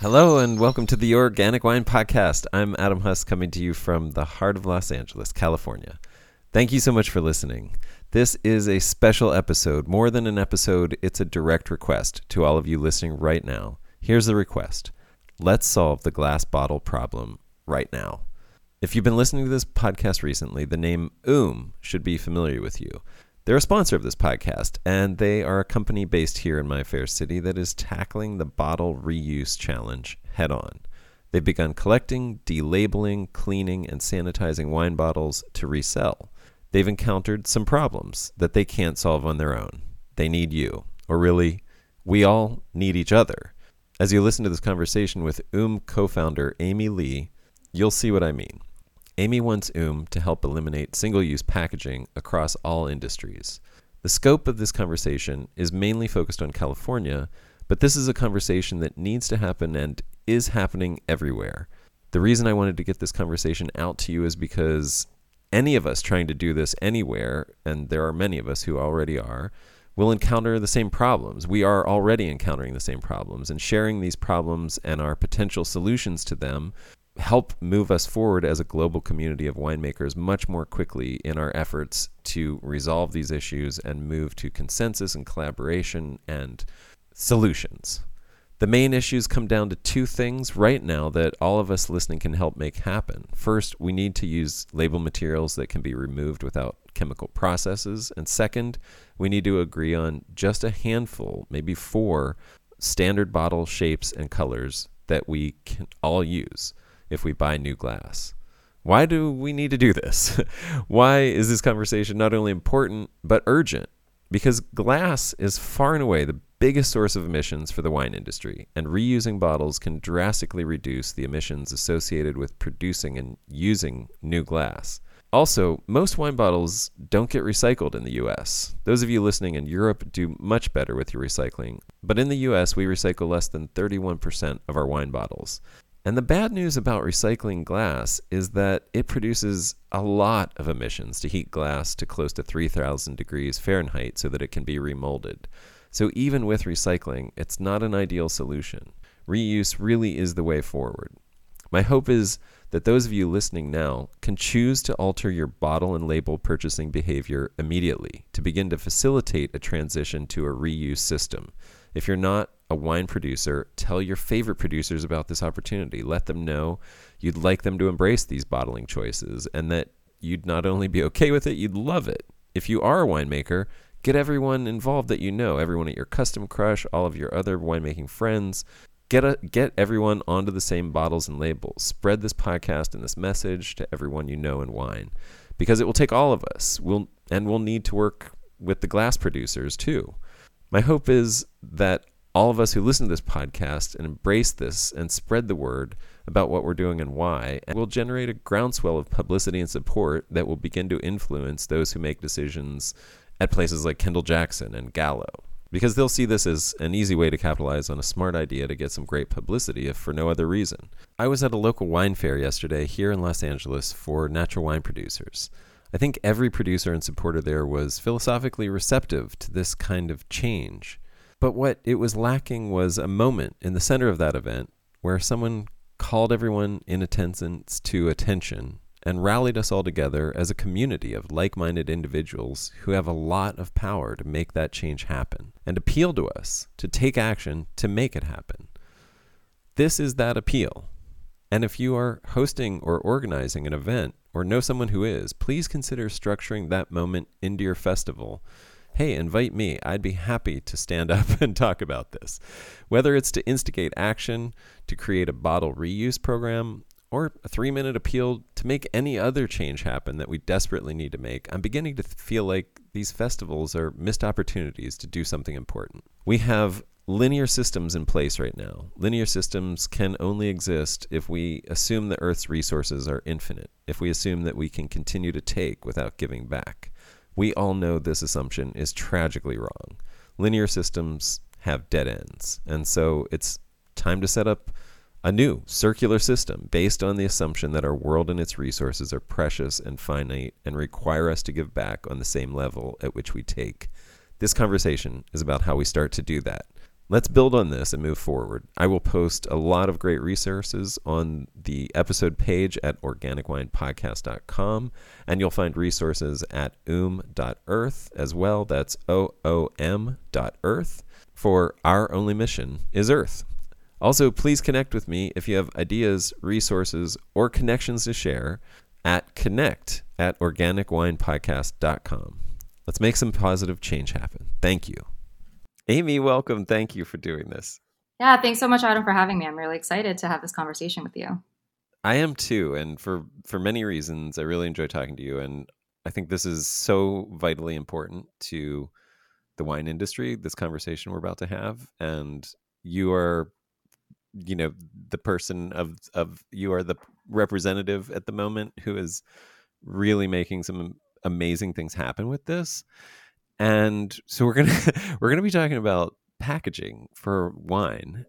Hello and welcome to the Organic Wine Podcast. I'm Adam Huss, coming to you from the heart of Los Angeles, California. Thank you so much for listening. This is a special episode. More than an episode, it's a direct request to all of you listening right now. Here's the request. Let's solve the glass bottle problem right now. If you've been listening to this podcast recently, the name OOM should be familiar with you. They're a sponsor of this podcast, and they are a company based here in my fair city that is tackling the bottle reuse challenge head on. They've begun collecting, delabeling, cleaning, and sanitizing wine bottles to resell. They've encountered some problems that they can't solve on their own. They need you, or really, we all need each other. As you listen to this conversation with OOM co-founder Amy Lee, you'll see what I mean. Amy wants OOM to help eliminate single-use packaging across all industries. The scope of this conversation is mainly focused on California, but this is a conversation that needs to happen and is happening everywhere. The reason I wanted to get this conversation out to you is because any of us trying to do this anywhere, and there are many of us who already are, will encounter the same problems. We are already encountering the same problems, and sharing these problems and our potential solutions to them help move us forward as a global community of winemakers much more quickly in our efforts to resolve these issues and move to consensus and collaboration and solutions. The main issues come down to two things right now that all of us listening can help make happen. First, we need to use label materials that can be removed without chemical processes. And second, we need to agree on just a handful, maybe 4, standard bottle shapes and colors that we can all use if we buy new glass. Why do we need to do this? Why is this conversation not only important, but urgent? Because glass is far and away the biggest source of emissions for the wine industry, and reusing bottles can drastically reduce the emissions associated with producing and using new glass. Also, most wine bottles don't get recycled in the US. Those of you listening in Europe do much better with your recycling, but in the US, we recycle less than 31% of our wine bottles. And the bad news about recycling glass is that it produces a lot of emissions to heat glass to close to 3,000 degrees Fahrenheit so that it can be remolded. So even with recycling, it's not an ideal solution. Reuse really is the way forward. My hope is that those of you listening now can choose to alter your bottle and label purchasing behavior immediately to begin to facilitate a transition to a reuse system. If you're not a wine producer, tell your favorite producers about this opportunity. Let them know you'd like them to embrace these bottling choices and that you'd not only be okay with it, you'd love it. If you are a winemaker, get everyone involved that you know, everyone at your custom crush, all of your other winemaking friends. Get everyone onto the same bottles and labels. Spread this podcast and this message to everyone you know in wine, because it will take all of us. We'll need to work with the glass producers too. My hope is that all of us who listen to this podcast and embrace this and spread the word about what we're doing and why, and we'll generate a groundswell of publicity and support that will begin to influence those who make decisions at places like Kendall Jackson and Gallo, because they'll see this as an easy way to capitalize on a smart idea to get some great publicity, if for no other reason. I was at a local wine fair yesterday here in Los Angeles for natural wine producers. I think every producer and supporter there was philosophically receptive to this kind of change. But what it was lacking was a moment in the center of that event where someone called everyone in attendance to attention and rallied us all together as a community of like-minded individuals who have a lot of power to make that change happen and appeal to us to take action to make it happen. This is that appeal. And if you are hosting or organizing an event or know someone who is, please consider structuring that moment into your festival. Hey, invite me. I'd be happy to stand up and talk about this. Whether it's to instigate action, to create a bottle reuse program, or a 3-minute appeal to make any other change happen that we desperately need to make, I'm beginning to feel like these festivals are missed opportunities to do something important. We have linear systems in place right now. Linear systems can only exist if we assume the Earth's resources are infinite, if we assume that we can continue to take without giving back. We all know this assumption is tragically wrong. Linear systems have dead ends, and so it's time to set up a new circular system based on the assumption that our world and its resources are precious and finite and require us to give back on the same level at which we take. This conversation is about how we start to do that. Let's build on this and move forward. I will post a lot of great resources on the episode page at organicwinepodcast.com, and you'll find resources at oom.earth as well. That's OOM.earth, for our only mission is Earth. Also, please connect with me if you have ideas, resources, or connections to share at connect@organicwinepodcast.com. Let's make some positive change happen. Thank you. Amy, welcome. Thank you for doing this. Yeah, thanks so much, Adam, for having me. I'm really excited to have this conversation with you. I am too, and for many reasons, I really enjoy talking to you, and I think this is so vitally important to the wine industry, this conversation we're about to have, and you are, you know, the person of you are the representative at the moment who is really making some amazing things happen with this. And so we're gonna be talking about packaging for wine,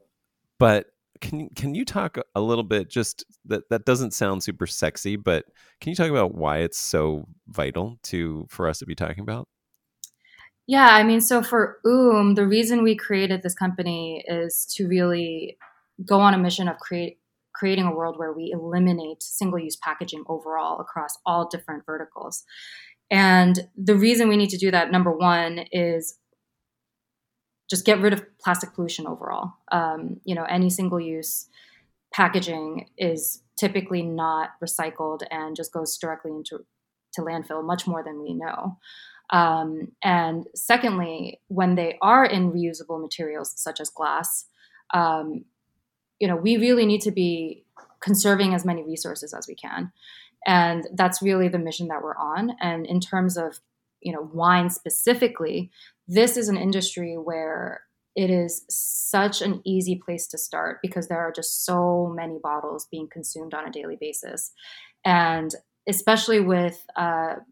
but can you talk a little bit, just that doesn't sound super sexy, but can you talk about why it's so vital for us to be talking about? Yeah, I mean, so for OOM, the reason we created this company is to really go on a mission of creating a world where we eliminate single-use packaging overall across all different verticals. And the reason we need to do that, number one, is just get rid of plastic pollution overall. Any single-use packaging is typically not recycled and just goes directly to landfill much more than we know. And secondly, when they are in reusable materials such as glass, we really need to be conserving as many resources as we can. And that's really the mission that we're on. And in terms of, wine specifically, this is an industry where it is such an easy place to start because there are just so many bottles being consumed on a daily basis. And especially with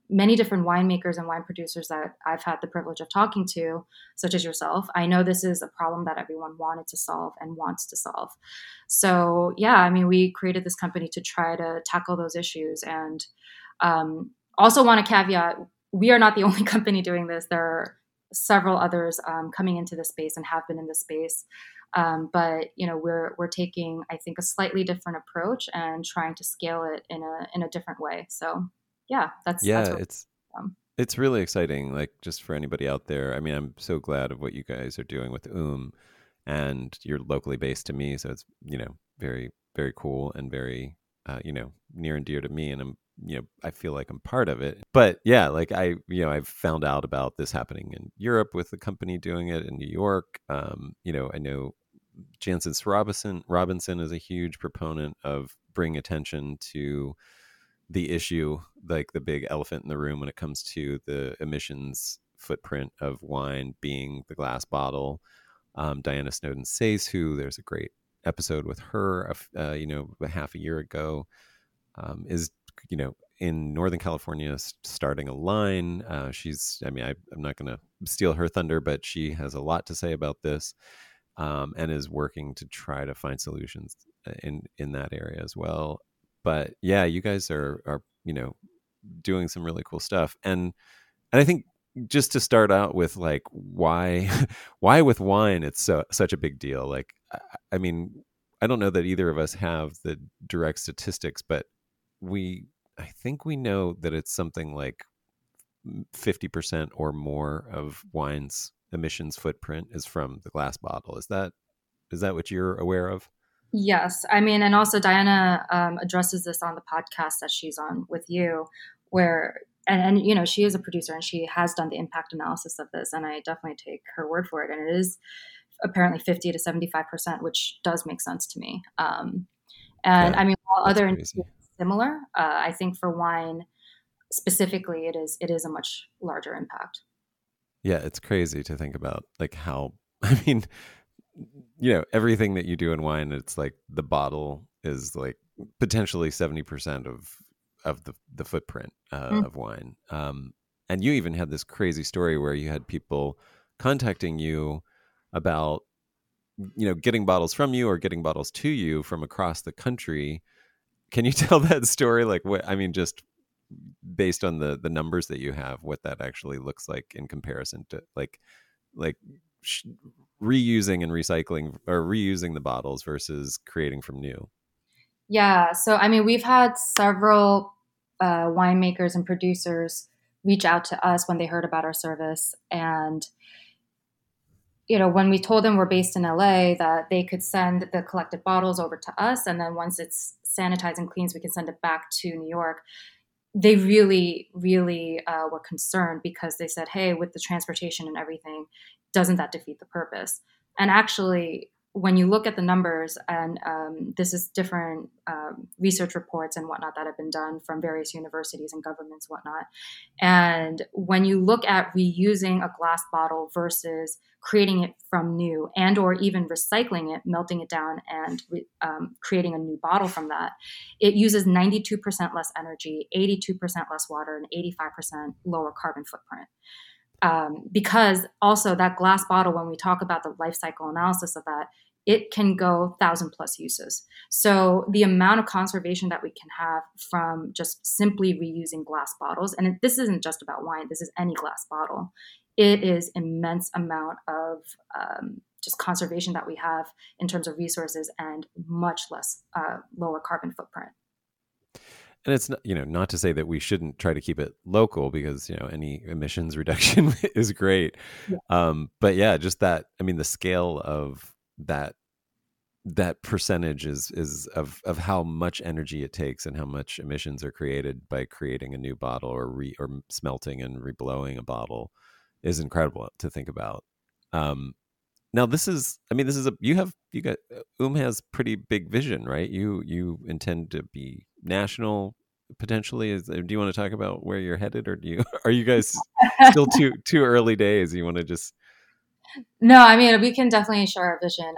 many different winemakers and wine producers that I've had the privilege of talking to, such as yourself, I know this is a problem that everyone wanted to solve and wants to solve. So yeah, I mean, we created this company to try to tackle those issues. And also want to caveat, we are not the only company doing this. There are several others coming into this space and have been in this space. But we're taking, I think, a slightly different approach and trying to scale it in a different way. So yeah, that's it's really exciting. Like, just for anybody out there, I mean, I'm so glad of what you guys are doing with OOM, and you're locally based to me. So it's, very, very cool and very, near and dear to me. And I'm, I feel like I'm part of it. But yeah, like I've found out about this happening in Europe with the company doing it in New York. I know Jancis Robinson is a huge proponent of bringing attention to the issue, like the big elephant in the room when it comes to the emissions footprint of wine being the glass bottle. Diana Snowden-Says, who there's a great episode with her, half a year ago, is in Northern California, starting a line. I'm not going to steal her thunder, but she has a lot to say about this, and is working to try to find solutions in that area as well. But yeah, you guys are doing some really cool stuff. And I think just to start out with, like, why with wine, it's such a big deal. Like, I mean, I don't know that either of us have the direct statistics, but I think we know that it's something like 50% or more of wine's emissions footprint is from the glass bottle. Is that what you're aware of? Yes. I mean, and also Diana addresses this on the podcast that she's on with you, where, and she is a producer and she has done the impact analysis of this, and I definitely take her word for it. And it is apparently 50 to 75%, which does make sense to me. I mean, while other industries similar, I think for wine specifically, it is a much larger impact. Yeah, it's crazy to think about, like, how, I mean, everything that you do in wine, it's like the bottle is like potentially 70% of the footprint of wine. And you even had this crazy story where you had people contacting you about, getting bottles from you or getting bottles to you from across the country. Can you tell that story? Like, what, I mean, just based on the numbers that you have, what that actually looks like in comparison to, like reusing and recycling, or reusing the bottles versus creating from new? Yeah. So, I mean, we've had several winemakers and producers reach out to us when they heard about our service. And, you know, when we told them we're based in LA, that they could send the collected bottles over to us. And then once it's sanitized and cleans, we can send it back to New York. They really, really were concerned, because they said, hey, with the transportation and everything, doesn't that defeat the purpose? And actually, when you look at the numbers, and this is different research reports and whatnot that have been done from various universities and governments, whatnot. And when you look at reusing a glass bottle versus creating it from new, and or even recycling it, melting it down and creating a new bottle from that, it uses 92% less energy, 82% less water, and 85% lower carbon footprint. Because also that glass bottle, when we talk about the life cycle analysis of that, it can go 1,000+ uses. So the amount of conservation that we can have from just simply reusing glass bottles, and this isn't just about wine, this is any glass bottle, it is immense amount of just conservation that we have in terms of resources, and much less lower carbon footprint. And it's not, you know, not to say that we shouldn't try to keep it local, because, you know, any emissions reduction is great. Yeah. But yeah, just that, I mean, the scale of that percentage is of how much energy it takes and how much emissions are created by creating a new bottle, or smelting and reblowing a bottle, is incredible to think about. Now OOM has pretty big vision, right? You intend to be national potentially. Do you want to talk about where you're headed, or are you guys still too early days? You want to just... No, I mean, we can definitely share our vision.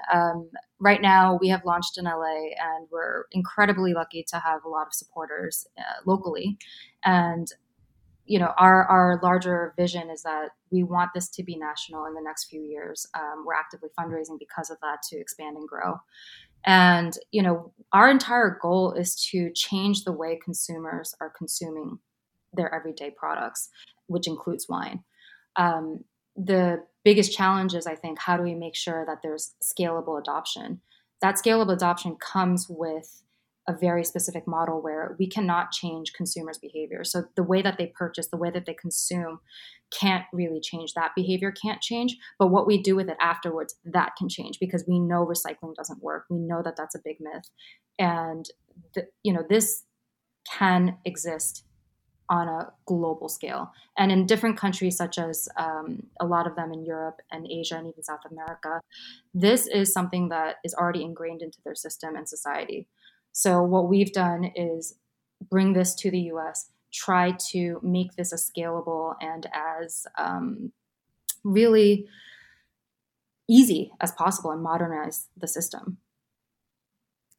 Right now we have launched in LA, and we're incredibly lucky to have a lot of supporters locally. And, you know, our larger vision is that we want this to be national in the next few years. We're actively fundraising because of that, to expand and grow. And, you know, our entire goal is to change the way consumers are consuming their everyday products, which includes wine. The biggest challenge is, I think, how do we make sure that there's scalable adoption? That scalable adoption comes with a very specific model where we cannot change consumers' behavior. So the way that they purchase, the way that they consume can't really change. That behavior can't change, but what we do with it afterwards, that can change, because we know recycling doesn't work. We know that that's a big myth. And, you know, this can exist on a global scale. And in different countries, such as a lot of them in Europe and Asia and even South America, this is something that is already ingrained into their system and society. So what we've done is bring this to the U.S., try to make this as scalable and as really easy as possible, and modernize the system.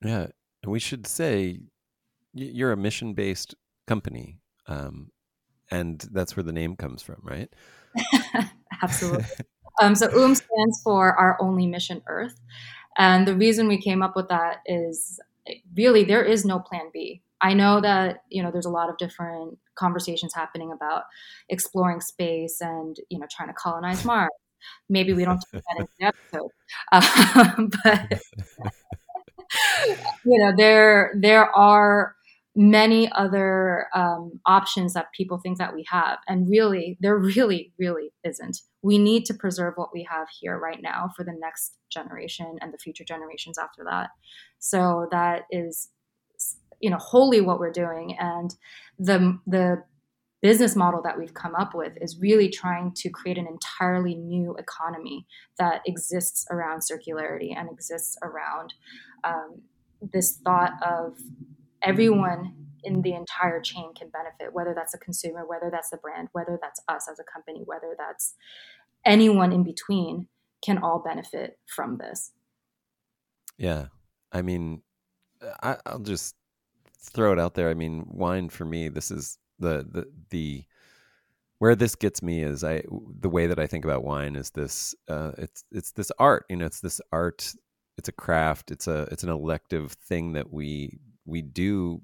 Yeah. And we should say you're a mission-based company. And that's where the name comes from, right? Absolutely. So OOM stands for Our Only Mission Earth. And the reason we came up with that is, really, there is no plan B. I know that, you know, there's a lot of different conversations happening about exploring space and, you know, trying to colonize Mars. Maybe we don't do that in the episode. But, you know, there are many other options that people think that we have. And really, there really, really isn't. We need to preserve what we have here right now for the next generation and the future generations after that. So that is, you know, wholly what we're doing. And the business model that we've come up with is really trying to create an entirely new economy that exists around circularity and exists around this thought of everyone in the entire chain can benefit, whether that's a consumer, whether that's the brand, whether that's us as a company, whether that's anyone in between, can all benefit from this. Yeah. I mean, I'll just throw it out there. I mean, wine for me, this is the where this gets me is the way that I think about wine is this, it's this art, you know, it's this art, it's a craft, it's an elective thing that we do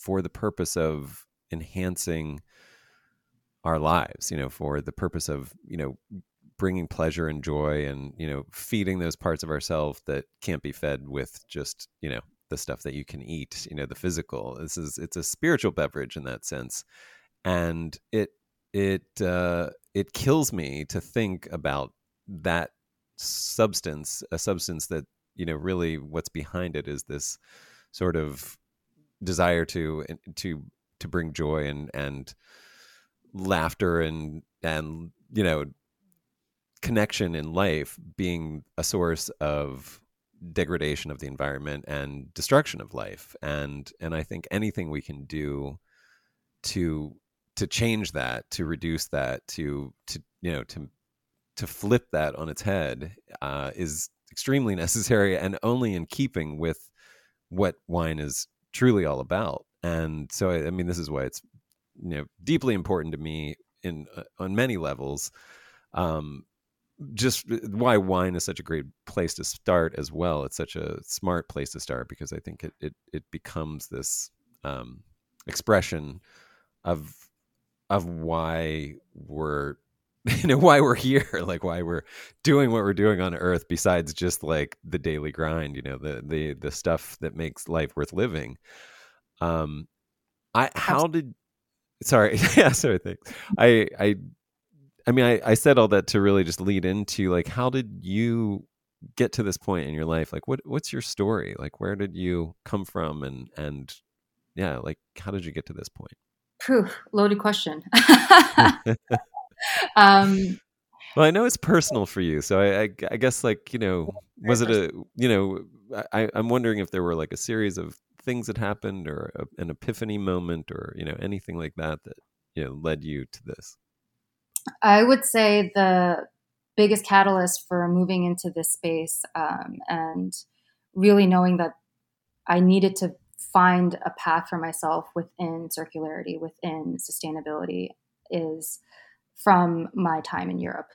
for the purpose of enhancing our lives, you know, for the purpose of, you know, bringing pleasure and joy and, you know, feeding those parts of ourselves that can't be fed with just, you know, the stuff that you can eat, you know, the physical. This is, it's a spiritual beverage in that sense. And it kills me to think about that substance, a substance that, you know, really what's behind it is this sort of desire to bring joy and laughter and, you know, connection in life being a source of degradation of the environment and destruction of life. And I think anything we can do to change that, to reduce that, to, you know, to flip that on its head, is extremely necessary and only in keeping with what wine is truly all about. And so, I mean, this is why it's, you know, deeply important to me in, on many levels, just why wine is such a great place to start as well. It's such a smart place to start because I think it becomes this expression of why we're, you know, why we're here, like why we're doing what we're doing on earth besides just like the daily grind, you know, the stuff that makes life worth living. Thanks. I mean, I said all that to really just lead into like, how did you get to this point in your life? Like, what's your story? Like, where did you come from? And yeah, like, how did you get to this point? Phew, loaded question. Well, I know it's personal for you. So I guess like, you know, was it a, you know, I'm wondering if there were like a series of things that happened or an epiphany moment or, you know, anything like that, that, you know, led you to this. I would say the biggest catalyst for moving into this space and really knowing that I needed to find a path for myself within circularity, within sustainability, is from my time in Europe.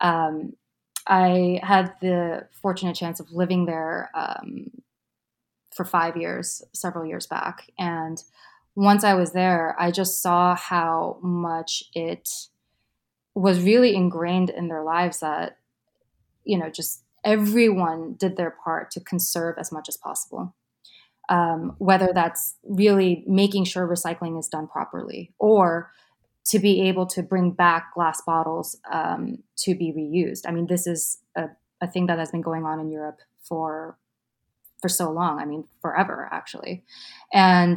I had the fortunate chance of living there for 5 years, several years back. And once I was there, I just saw how much it was really ingrained in their lives that, you know, just everyone did their part to conserve as much as possible. Whether that's really making sure recycling is done properly or to be able to bring back glass bottles to be reused. I mean, this is a thing that has been going on in Europe for so long. I mean, forever actually. And,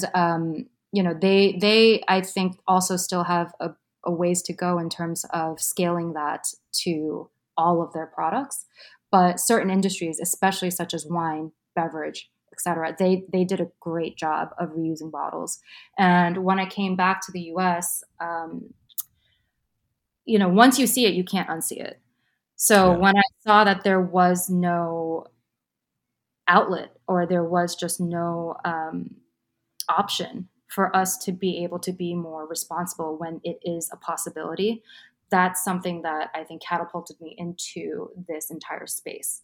you know, they, I think also still have a ways to go in terms of scaling that to all of their products, but certain industries, especially such as wine, beverage, etc., they did a great job of reusing bottles. And when I came back to the U.S., you know, once you see it, you can't unsee it. So when I saw that there was no outlet or there was just no option for us to be able to be more responsible when it is a possibility, that's something that I think catapulted me into this entire space.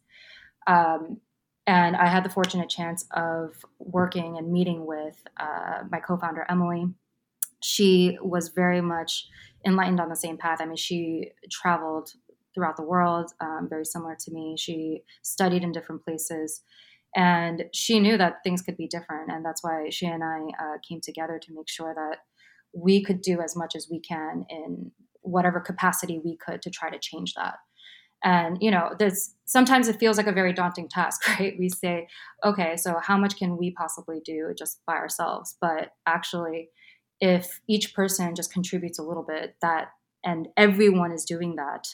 And I had the fortunate chance of working and meeting with my co-founder, Emily. She was very much enlightened on the same path. I mean, she traveled throughout the world, very similar to me. She studied in different places. And she knew that things could be different. And that's why she and I came together to make sure that we could do as much as we can in whatever capacity we could to try to change that. And, you know, sometimes it feels like a very daunting task, right? We say, okay, so how much can we possibly do just by ourselves? But actually, if each person just contributes a little bit, that, and everyone is doing that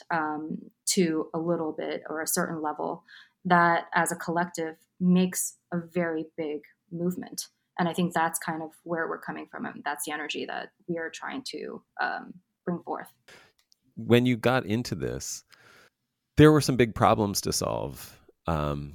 to a little bit or a certain level, that as a collective makes a very big movement. And I think that's kind of where we're coming from. And that's the energy that we are trying to bring forth. When you got into this, there were some big problems to solve. And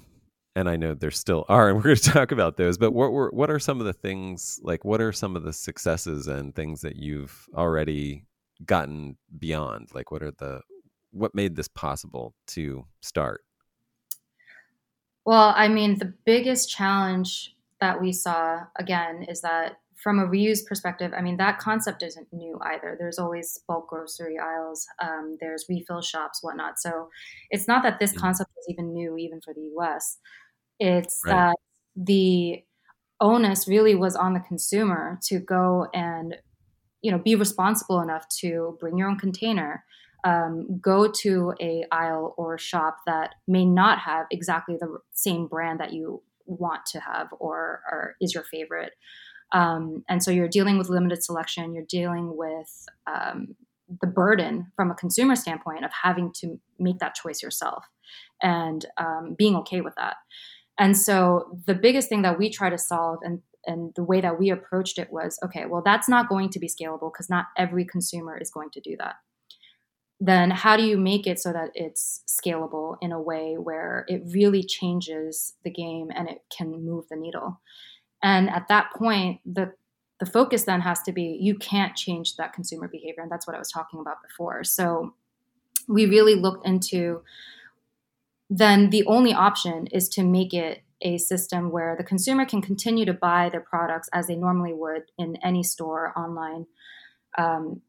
I know there still are, and we're going to talk about those, but what are some of the things, like what are some of the successes and things that you've already gotten beyond? Like what made this possible to start? Well, I mean, the biggest challenge that we saw, again, is that from a reuse perspective, I mean, that concept isn't new either. There's always bulk grocery aisles, there's refill shops, whatnot. So it's not that this concept is even new, even for the US. It's that the onus really was on the consumer to go and, you know, be responsible enough to bring your own container, go to a aisle or shop that may not have exactly the same brand that you want to have or is your favorite. And so you're dealing with limited selection, you're dealing with the burden from a consumer standpoint of having to make that choice yourself and being okay with that. And so the biggest thing that we try to solve and the way that we approached it was, okay, well, that's not going to be scalable because not every consumer is going to do that. Then how do you make it so that it's scalable in a way where it really changes the game and it can move the needle? And at that point, the focus then has to be, you can't change that consumer behavior. And that's what I was talking about before. So we really looked into, then the only option is to make it a system where the consumer can continue to buy their products as they normally would in any store, online,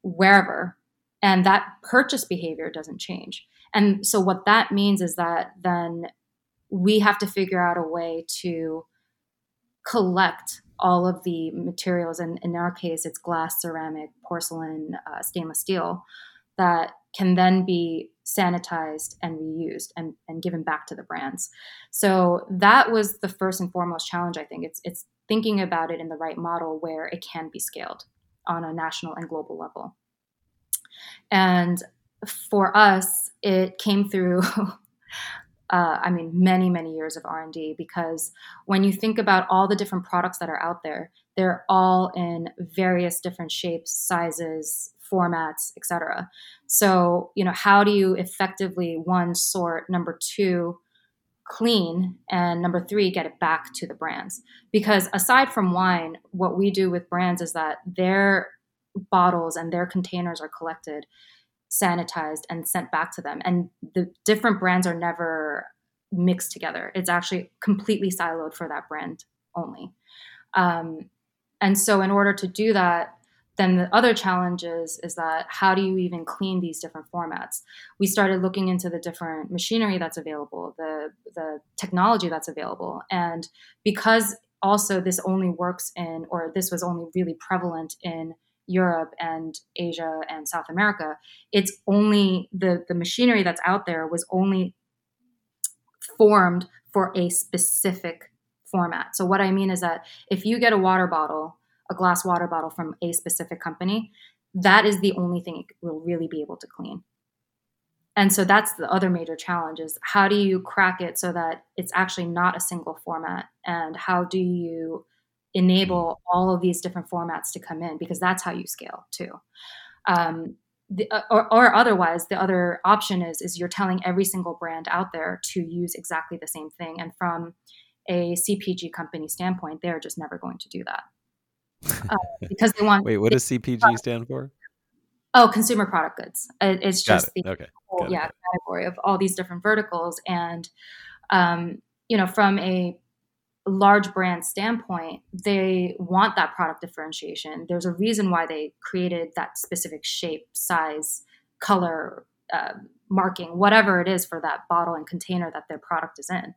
wherever. And that purchase behavior doesn't change. And so what that means is that then we have to figure out a way to collect all of the materials, and in our case, it's glass, ceramic, porcelain, stainless steel, that can then be sanitized and reused and given back to the brands. So that was the first and foremost challenge, I think. It's thinking about it in the right model where it can be scaled on a national and global level. And for us, it came through, many, many years of R&D, because when you think about all the different products that are out there, they're all in various different shapes, sizes, formats, et cetera. So, you know, how do you effectively, one, sort, number two, clean, and number three, get it back to the brands? Because aside from wine, what we do with brands is that their bottles and their containers are collected, sanitized, and sent back to them. And the different brands are never mixed together. It's actually completely siloed for that brand only. And so in order to do that, then the other challenge is that how do you even clean these different formats? We started looking into the different machinery that's available, the technology that's available. And because also this only works in, or this was only really prevalent in Europe and Asia and South America, it's only the machinery that's out there was only formed for a specific format. So what I mean is that if you get a water bottle, a glass water bottle from a specific company, that is the only thing it will really be able to clean. And so that's the other major challenge, is how do you crack it so that it's actually not a single format? And how do you enable all of these different formats to come in? Because that's how you scale too. Or otherwise, the other option is you're telling every single brand out there to use exactly the same thing. And from a CPG company standpoint, they're just never going to do that. Because they want. Wait, what does CPG stand for? Oh, consumer product goods. It's just category of all these different verticals. And, from a large brand standpoint, they want that product differentiation. There's a reason why they created that specific shape, size, color, marking, whatever it is for that bottle and container that their product is in.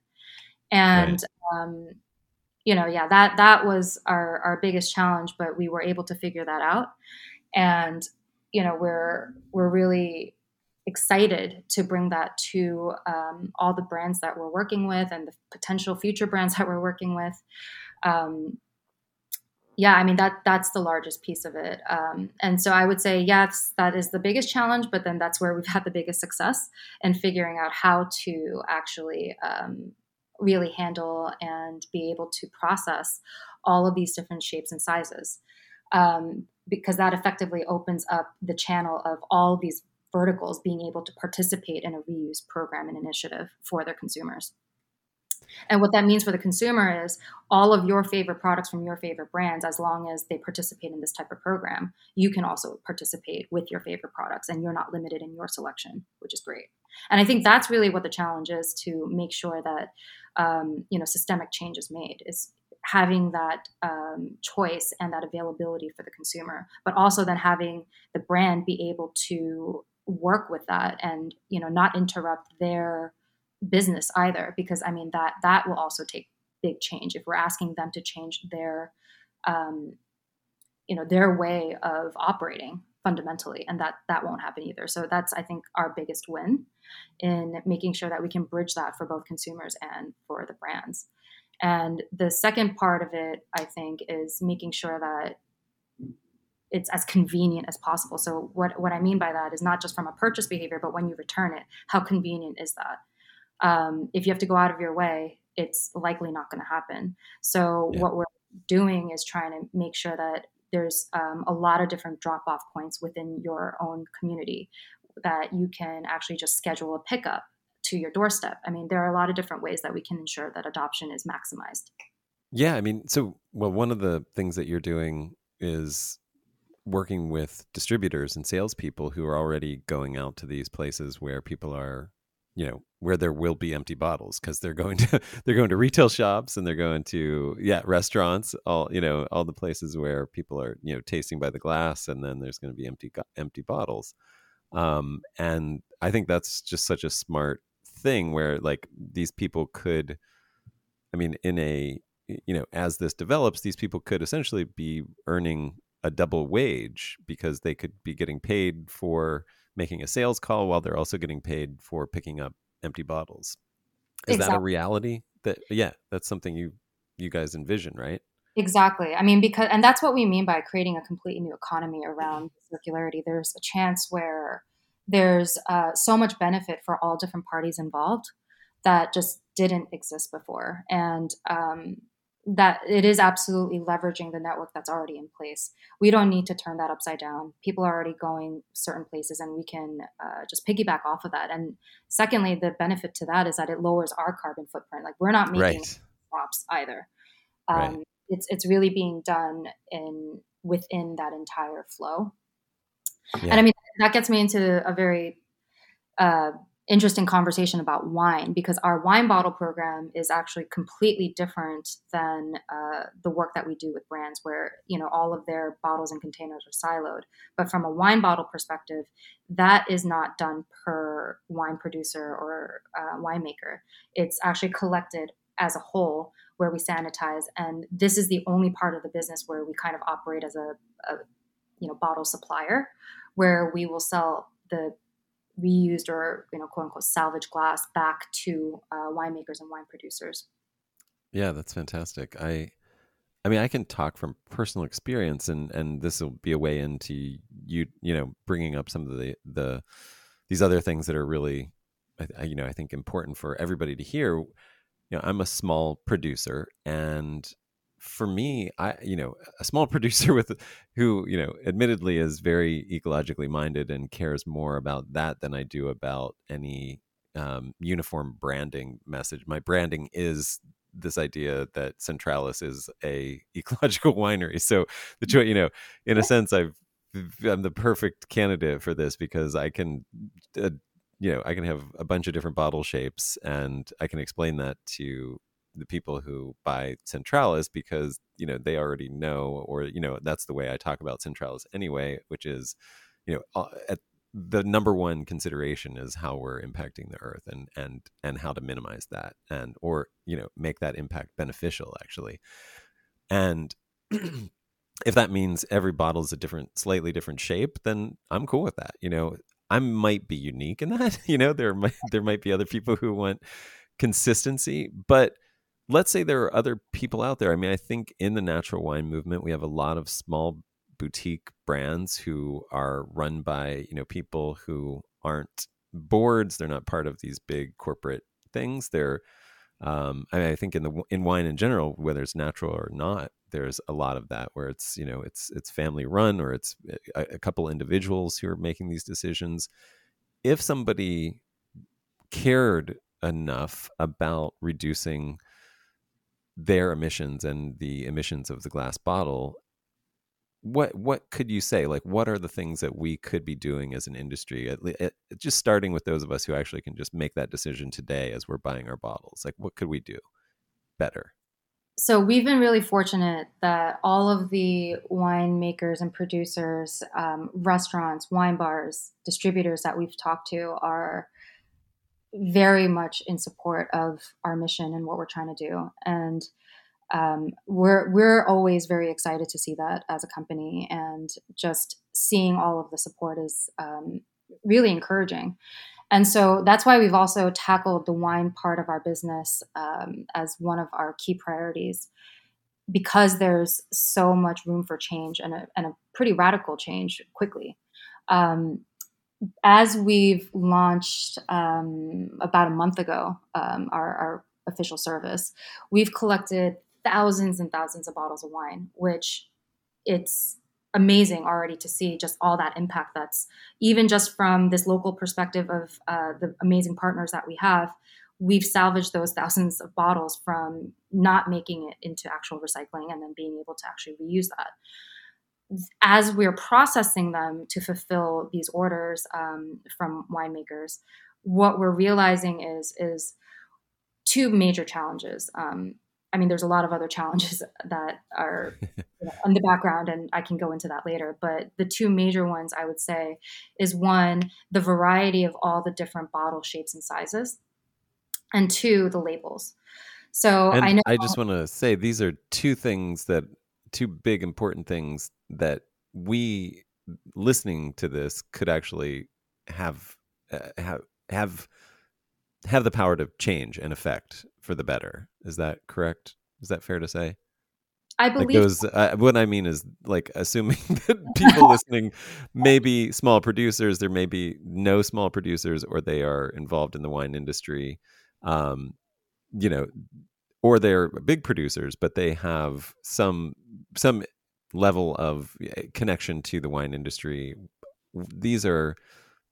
And, that was our biggest challenge, but we were able to figure that out. And, we're really excited to bring that to all the brands that we're working with and the potential future brands that we're working with. That's the largest piece of it. And so I would say, yes, that is the biggest challenge, but then that's where we've had the biggest success in figuring out how to actually really handle and be able to process all of these different shapes and sizes, because that effectively opens up the channel of all of these verticals being able to participate in a reuse program and initiative for their consumers. And what that means for the consumer is all of your favorite products from your favorite brands, as long as they participate in this type of program, you can also participate with your favorite products, and you're not limited in your selection, which is great. And I think that's really what the challenge is, to make sure that, systemic change is made, is having that choice and that availability for the consumer, but also then having the brand be able to work with that and, you know, not interrupt their business either, because I mean, that will also take big change if we're asking them to change their, you know, their way of operating fundamentally, and that won't happen either. So that's, I think, our biggest win in making sure that we can bridge that for both consumers and for the brands. And the second part of it, I think, is making sure that it's as convenient as possible. So what I mean by that is not just from a purchase behavior, but when you return it, how convenient is that? If you have to go out of your way, it's likely not going to happen. So what we're doing is trying to make sure that there's a lot of different drop-off points within your own community that you can actually just schedule a pickup to your doorstep. I mean, there are a lot of different ways that we can ensure that adoption is maximized. Yeah, I mean, so, well, one of the things that you're doing is working with distributors and salespeople who are already going out to these places where people are, you know, where there will be empty bottles, because they're going to retail shops and they're going to restaurants, all the places where people are, you know, tasting by the glass, and then there's going to be empty bottles. And I think that's just such a smart thing where, like, these people could, I mean, in a, you know, as this develops, these people could essentially be earning a double wage, because they could be getting paid for making a sales call while they're also getting paid for picking up empty bottles. Is exactly. That a reality? That, yeah, that's something you guys envision, right? Exactly. I mean, because that's what we mean by creating a completely new economy around circularity. There's a chance where there's so much benefit for all different parties involved that just didn't exist before. And that it is absolutely leveraging the network that's already in place. We don't need to turn that upside down. People are already going certain places, and we can just piggyback off of that. And secondly, the benefit to that is that it lowers our carbon footprint. Like, we're not making crops either. Right. It's really being done within that entire flow. Yeah. And I mean, that gets me into a very interesting conversation about wine, because our wine bottle program is actually completely different than the work that we do with brands, where, you know, all of their bottles and containers are siloed. But from a wine bottle perspective, that is not done per wine producer or winemaker. It's actually collected as a whole, where we sanitize, and this is the only part of the business where we kind of operate as a you know, bottle supplier, where we will sell the reused or, you know, quote unquote salvage glass back to winemakers and wine producers. Yeah, that's fantastic. I mean, I can talk from personal experience, and this will be a way into you know, bringing up some of the these other things that are really, you know, I think important for everybody to hear. You know, I'm a small producer, and for me, a small producer who, you know, admittedly is very ecologically minded and cares more about that than I do about any uniform branding message. My branding is this idea that Centralis is a ecological winery. So the choice, you know, in a sense, I'm the perfect candidate for this, because I can. You know, I can have a bunch of different bottle shapes, and I can explain that to the people who buy Centralis, because, you know, they already know, or, you know, that's the way I talk about Centralis anyway, which is, you know, the number one consideration is how we're impacting the earth, and how to minimize that, and, or, you know, make that impact beneficial, actually. And if that means every bottle is a slightly different shape, then I'm cool with that. You know, I might be unique in that, you know, there might be other people who want consistency, but let's say there are other people out there. I mean, I think in the natural wine movement, we have a lot of small boutique brands who are run by, you know, people who aren't boards. They're not part of these big corporate things. They're, I mean, I think in wine in general, whether it's natural or not, there's a lot of that where it's, you know, it's family run, or it's a couple individuals who are making these decisions. If somebody cared enough about reducing their emissions and the emissions of the glass bottle, what could you say? Like, what are the things that we could be doing as an industry, at just starting with those of us who actually can just make that decision today as we're buying our bottles? Like, what could we do better? So we've been really fortunate that all of the winemakers and producers, restaurants, wine bars, distributors that we've talked to are very much in support of our mission and what we're trying to do. And we're always very excited to see that as a company, and just seeing all of the support is really encouraging. And so that's why we've also tackled the wine part of our business as one of our key priorities, because there's so much room for change and a pretty radical change quickly. As we've launched about a month ago, our official service, we've collected thousands and thousands of bottles of wine, which it's amazing already to see just all that impact that's even just from this local perspective of the amazing partners that we have. We've salvaged those thousands of bottles from not making it into actual recycling and then being able to actually reuse that. As we're processing them to fulfill these orders from winemakers, what we're realizing is two major challenges. I mean, there's a lot of other challenges that are in the background, and I can go into that later. But the two major ones, I would say, is one, the variety of all the different bottle shapes and sizes, and two, the labels. So and I know I just want to say these are two big important things that we, listening to this, could actually have the power to change and affect for the better. Is that correct? Is that fair to say? I believe those. What I mean is, assuming that people listening may be small producers, there may be no small producers, or they are involved in the wine industry, or they're big producers, but they have some level of connection to the wine industry. These are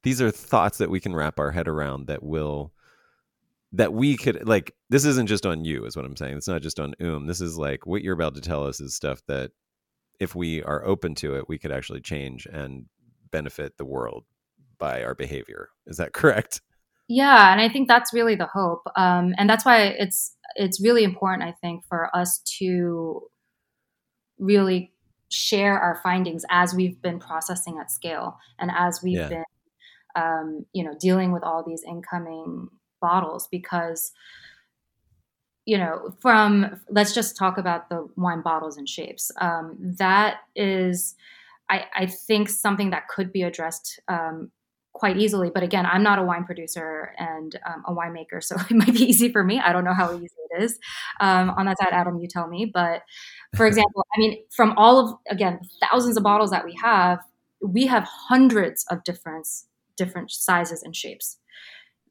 thoughts that we can wrap our head around that we could, this isn't just on you, is what I'm saying. It's not just on OOM. This is what you're about to tell us is stuff that if we are open to it, we could actually change and benefit the world by our behavior. Is that correct? Yeah. And I think that's really the hope. And that's why it's really important, I think, for us to really share our findings as we've been processing at scale and as we've been, dealing with all these incoming bottles, because let's just talk about the wine bottles and shapes. That is, I think, something that could be addressed quite easily. But again, I'm not a wine producer and a winemaker, so it might be easy for me. I don't know how easy it is on that side. Adam, you tell me. But for example, I mean, from all of, again, thousands of bottles that we have hundreds of different sizes and shapes.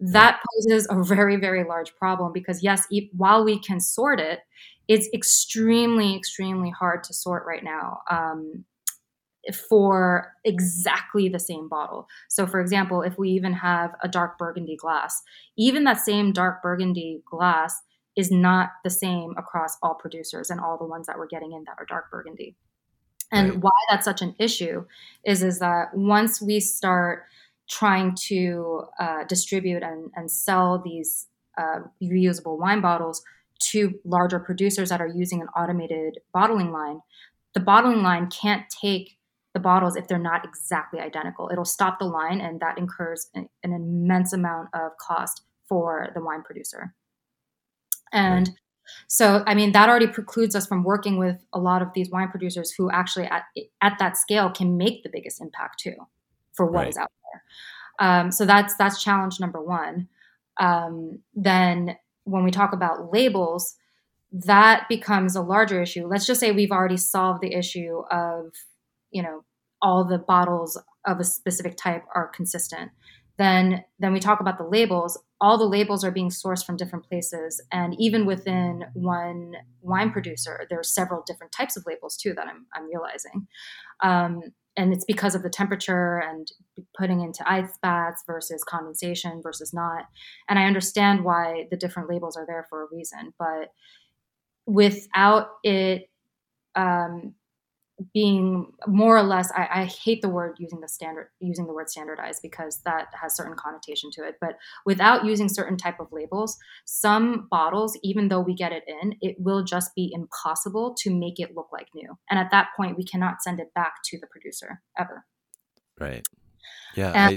That poses a very, very large problem, because yes, while we can sort it, it's extremely, extremely hard to sort right now for exactly the same bottle. So for example, if we even have a dark burgundy glass, even that same dark burgundy glass is not the same across all producers and all the ones that we're getting in that are dark burgundy. And Why that's such an issue is that once we start trying to distribute and sell these reusable wine bottles to larger producers that are using an automated bottling line, the bottling line can't take the bottles if they're not exactly identical. It'll stop the line, and that incurs an immense amount of cost for the wine producer. And so, I mean, that already precludes us from working with a lot of these wine producers who actually at that scale can make the biggest impact too for what is out there. So that's challenge number one. Then when we talk about labels, that becomes a larger issue. Let's just say we've already solved the issue of, all the bottles of a specific type are consistent. Then we talk about the labels. All the labels are being sourced from different places. And even within one wine producer, there are several different types of labels too that I'm realizing. And it's because of the temperature and putting into ice baths versus condensation versus not. And I understand why the different labels are there for a reason, but without it being more or less, I hate the word using the word standardized, because that has certain connotation to it. But without using certain type of labels, some bottles, even though we get it in, it will just be impossible to make it look like new. And at that point, we cannot send it back to the producer ever. Right. Yeah.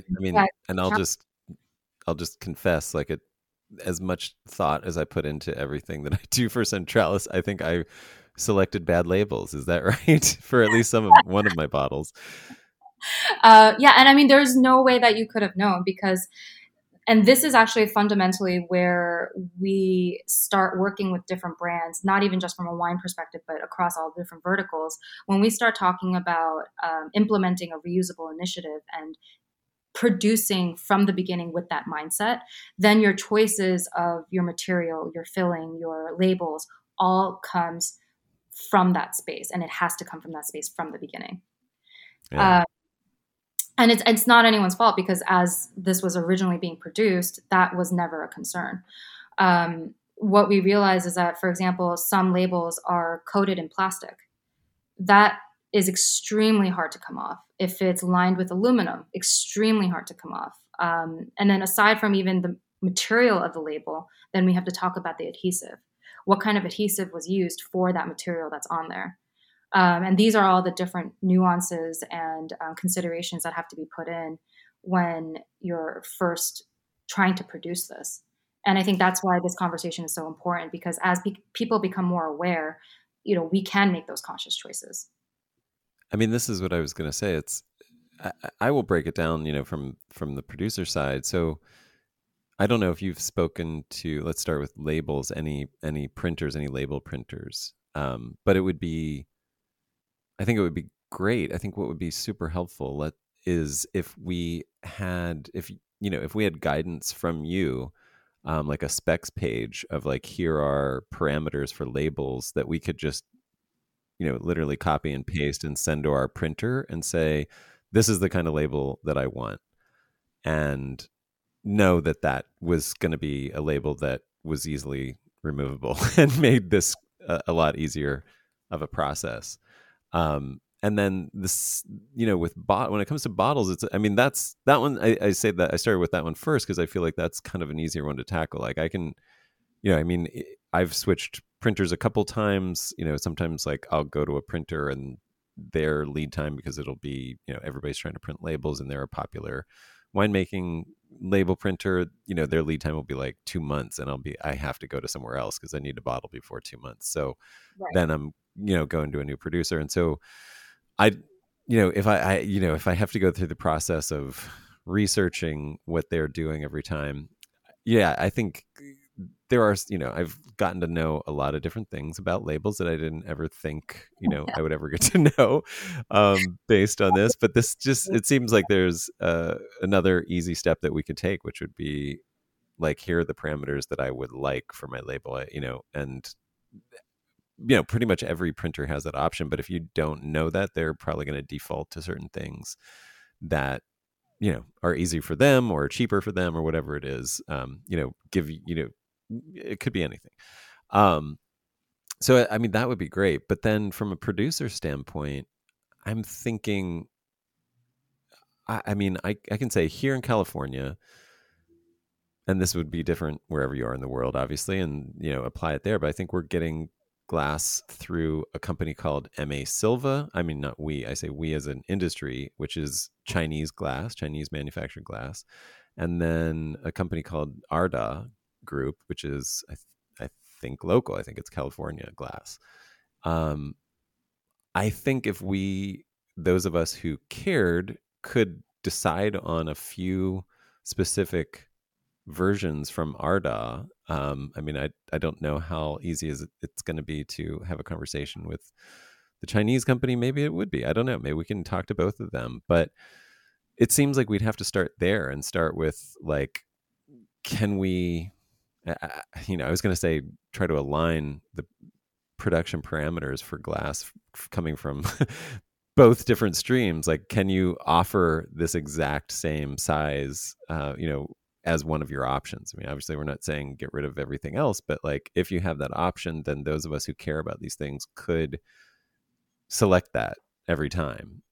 I'll just confess, like, as much thought as I put into everything that I do for Centralis, I think I selected bad labels. Is that right? For at least one of my bottles. Yeah. And I mean, there's no way that you could have known, because, and this is actually fundamentally where we start working with different brands, not even just from a wine perspective, but across all different verticals. When we start talking about implementing a reusable initiative and producing from the beginning with that mindset, then your choices of your material, your filling, your labels, all comes from that space, and it has to come from that space from the beginning. Yeah. And it's not anyone's fault, because as this was originally being produced, that was never a concern. What we realize is that, for example, some labels are coated in plastic. That is extremely hard to come off. If it's lined with aluminum, extremely hard to come off. And then aside from even the material of the label, then we have to talk about the adhesive. What kind of adhesive was used for that material that's on there? And these are all the different nuances and considerations that have to be put in when you're first trying to produce this. And I think that's why this conversation is so important, because as people become more aware, you know, we can make those conscious choices. I mean, this is what I was going to say. I will break it down, you know, from the producer side. So I don't know if you've spoken to, let's start with labels, any label printers. But I think it would be great. I think what would be super helpful is if we had guidance from you, like a specs page of like, here are parameters for labels that we could just, you know, literally copy and paste and send to our printer and say, this is the kind of label that I want. And know that that was going to be a label that was easily removable and made this a lot easier of a process. And then this, you know, when it comes to bottles, I started with that one first, because I feel like that's kind of an easier one to tackle. Like I've switched printers a couple times, you know, sometimes like I'll go to a printer and their lead time, because it'll be, you know, everybody's trying to print labels and they're a popular winemaking label printer, you know, their lead time will be like 2 months, and I have to go to somewhere else because I need a bottle before 2 months. So right. Then I'm, you know, going to a new producer. And so if I have to go through the process of researching what they're doing every time, yeah, I think there are, you know, I've gotten to know a lot of different things about labels that I didn't ever think, you know, I would ever get to know based on this. But this just, it seems like there's another easy step that we could take, which would be like, here are the parameters that I would like for my label, you know, and, you know, pretty much every printer has that option. But if you don't know that, they're probably going to default to certain things that, you know, are easy for them or cheaper for them or whatever it is, you know, it could be anything. So, I mean, that would be great. But then from a producer standpoint, I'm thinking, I can say here in California, and this would be different wherever you are in the world, obviously, and, you know, apply it there. But I think we're getting glass through a company called M.A. Silva. I mean, not we, I say we as an industry, which is Chinese manufactured glass. And then a company called Ardagh Group, which is I think local. I think it's California glass. I think if those of us who cared could decide on a few specific versions from Ardagh, I don't know how easy it's going to be to have a conversation with the Chinese company. Maybe it would be, I don't know, maybe we can talk to both of them. But it seems like we'd have to start there and start with, like, can we, you know, I was going to say try to align the production parameters for glass coming from both different streams. Like, can you offer this exact same size, you know, as one of your options? I mean, obviously we're not saying get rid of everything else, but like, if you have that option, then those of us who care about these things could select that every time.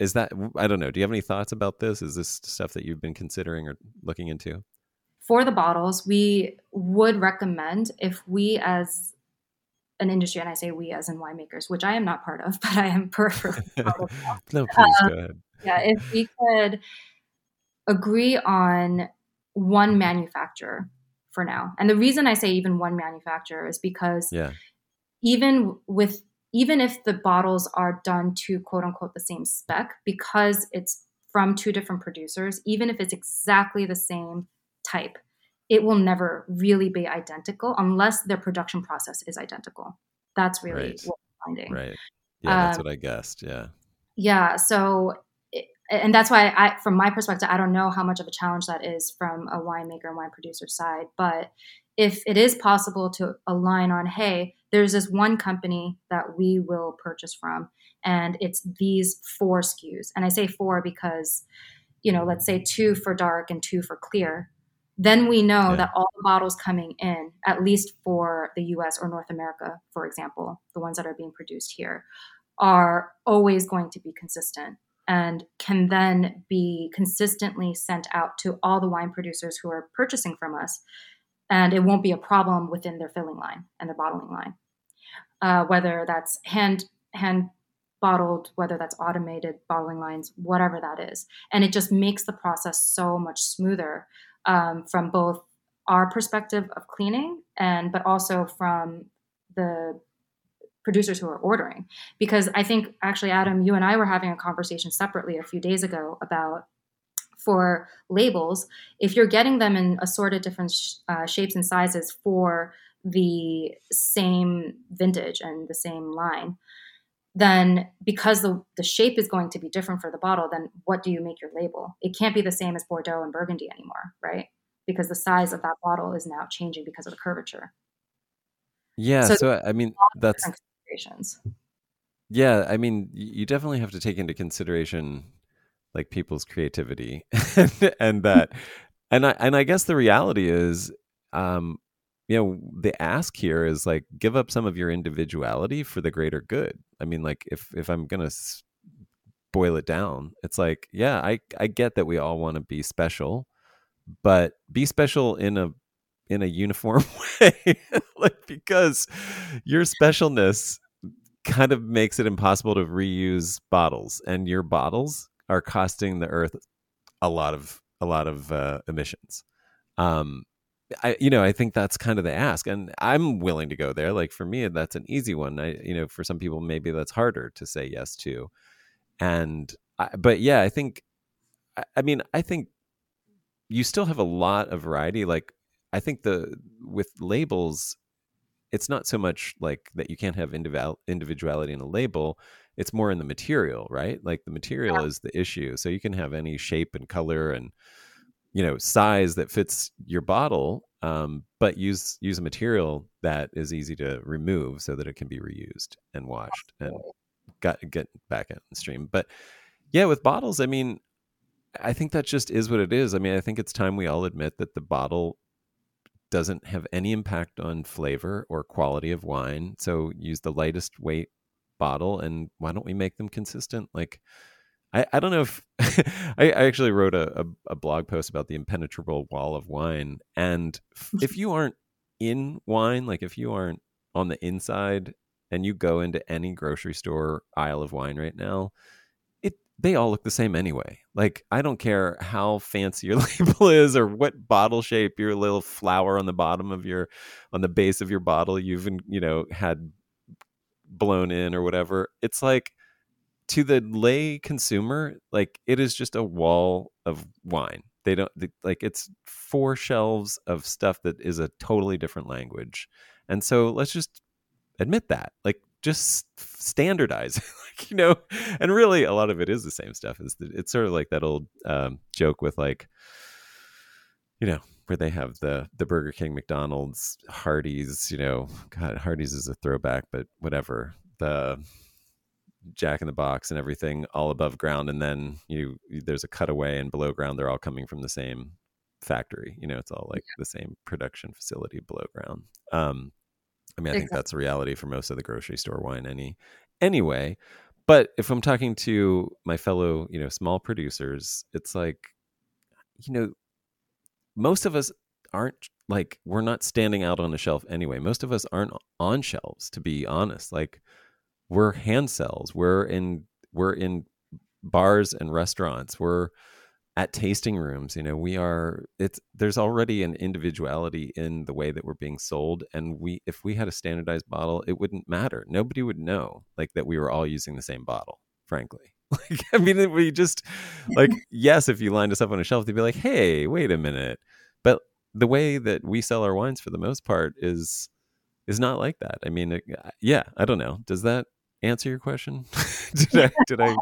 Is that, I don't know, do you have any thoughts about this? Is this stuff that you've been considering or looking into? For the bottles, we would recommend, if we as an industry, and I say we as in winemakers, which I am not part of, but I am peripherally part of. No, please go ahead. Yeah, if we could agree on one manufacturer for now. And the reason I say even one manufacturer is because even if the bottles are done to quote unquote the same spec, because it's from two different producers, even if it's exactly the same type, it will never really be identical unless their production process is identical. That's really what we're finding. Right. Yeah, that's what I guessed. Yeah. Yeah. So, and that's why I, from my perspective, I don't know how much of a challenge that is from a winemaker and wine producer side, but if it is possible to align on, hey, there's this one company that we will purchase from, and it's these four SKUs. And I say four because, you know, let's say two for dark and two for clear. Then we know that all the bottles coming in, at least for the US or North America, for example, the ones that are being produced here, are always going to be consistent and can then be consistently sent out to all the wine producers who are purchasing from us. And it won't be a problem within their filling line and their bottling line. Whether that's hand bottled, whether that's automated bottling lines, whatever that is. And it just makes the process so much smoother from both our perspective of cleaning and but also from the producers who are ordering. Because I think actually, Adam, you and I were having a conversation separately a few days ago about for labels, if you're getting them in assorted different shapes and sizes for the same vintage and the same line, then because the shape is going to be different for the bottle, then what do you make your label? It can't be the same as Bordeaux and Burgundy anymore, right? Because the size of that bottle is now changing because of the curvature. Yeah, so I mean, that's... considerations. Yeah, I mean, you definitely have to take into consideration... like people's creativity and that. And I guess the reality is, you know, the ask here is like, give up some of your individuality for the greater good. I mean, like if I'm going to boil it down, it's like, yeah, I get that we all want to be special, but be special in a uniform way, like, because your specialness kind of makes it impossible to reuse bottles, and your bottles are costing the earth a lot of emissions. I think that's kind of the ask, and I'm willing to go there. Like for me, that's an easy one. For some people, maybe that's harder to say yes to. But I think, I think you still have a lot of variety. Like I think with labels, it's not so much like that you can't have individuality in a label. It's more in the material, right? Like the material is the issue. So you can have any shape and color and, size that fits your bottle, but use a material that is easy to remove so that it can be reused and washed and get back out in the stream. But yeah, with bottles, I mean, I think that just is what it is. I mean, I think it's time we all admit that the bottle doesn't have any impact on flavor or quality of wine. So use the lightest weight bottle, and why don't we make them consistent? Like I don't know if I actually wrote a blog post about the impenetrable wall of wine, and if you aren't in wine, like if you aren't on the inside and you go into any grocery store aisle of wine right now, they all look the same anyway. Like I don't care how fancy your label is or what bottle shape your little flower on the bottom of on the base of your bottle you've had blown in or whatever. It's like, to the lay consumer, like it is just a wall of wine. It's four shelves of stuff that is a totally different language. And so let's just admit that, like just standardize, and really a lot of it is the same stuff. It's sort of like that old joke with like, where they have the Burger King, McDonald's, Hardee's, God, Hardee's is a throwback, but whatever, the Jack in the Box and everything all above ground. And then there's a cutaway, and below ground, they're all coming from the same factory. It's all like the same production facility below ground. I think that's a reality for most of the grocery store wine anyway, But if I'm talking to my fellow, you know, small producers, it's like, you know, most of us aren't like, we're not standing out on a shelf anyway. Most of us aren't on shelves, to be honest. Like, we're hand sells. We're in bars and restaurants. We're at tasting rooms. You know, we are, it's, there's already an individuality in the way that we're being sold. And we, if we had a standardized bottle, it wouldn't matter. Nobody would know, like, that we were all using the same bottle, frankly. Like, I mean, we just, like, yes, if you lined us up on a shelf, they'd be like, hey, wait a minute. But the way that we sell our wines for the most part is not like that. I mean, yeah, I don't know. Does that answer your question? Did I?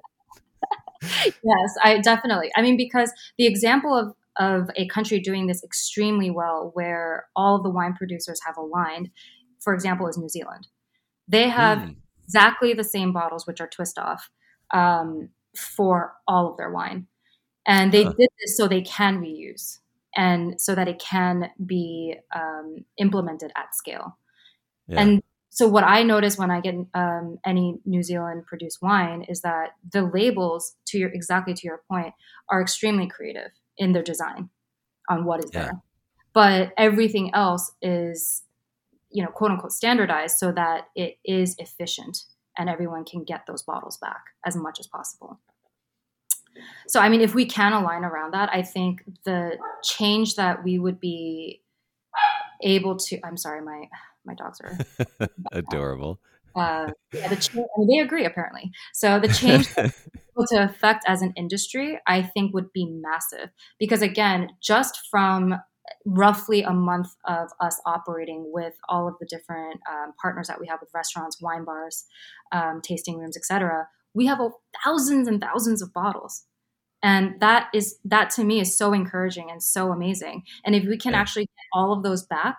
Yes, I definitely. I mean, because the example of a country doing this extremely well, where all of the wine producers have aligned, for example, is New Zealand. They have exactly the same bottles, which are twist off, for all of their wine. And they did this so they can reuse and so that it can be implemented at scale. Yeah. And so what I notice when I get any New Zealand produced wine is that the labels, to your point, are extremely creative in their design on what is there. But everything else is, you know, quote unquote standardized so that it is efficient and everyone can get those bottles back as much as possible. So, I mean, if we can align around that, I think the change that we would be able to, I'm sorry, my dogs are adorable. They agree, apparently. So the change that we're able to affect as an industry, I think, would be massive. Because, again, just from roughly a month of us operating with all of the different partners that we have with restaurants, wine bars, tasting rooms, etc., we have thousands and thousands of bottles. And that to me is so encouraging and so amazing. And if we can actually get all of those back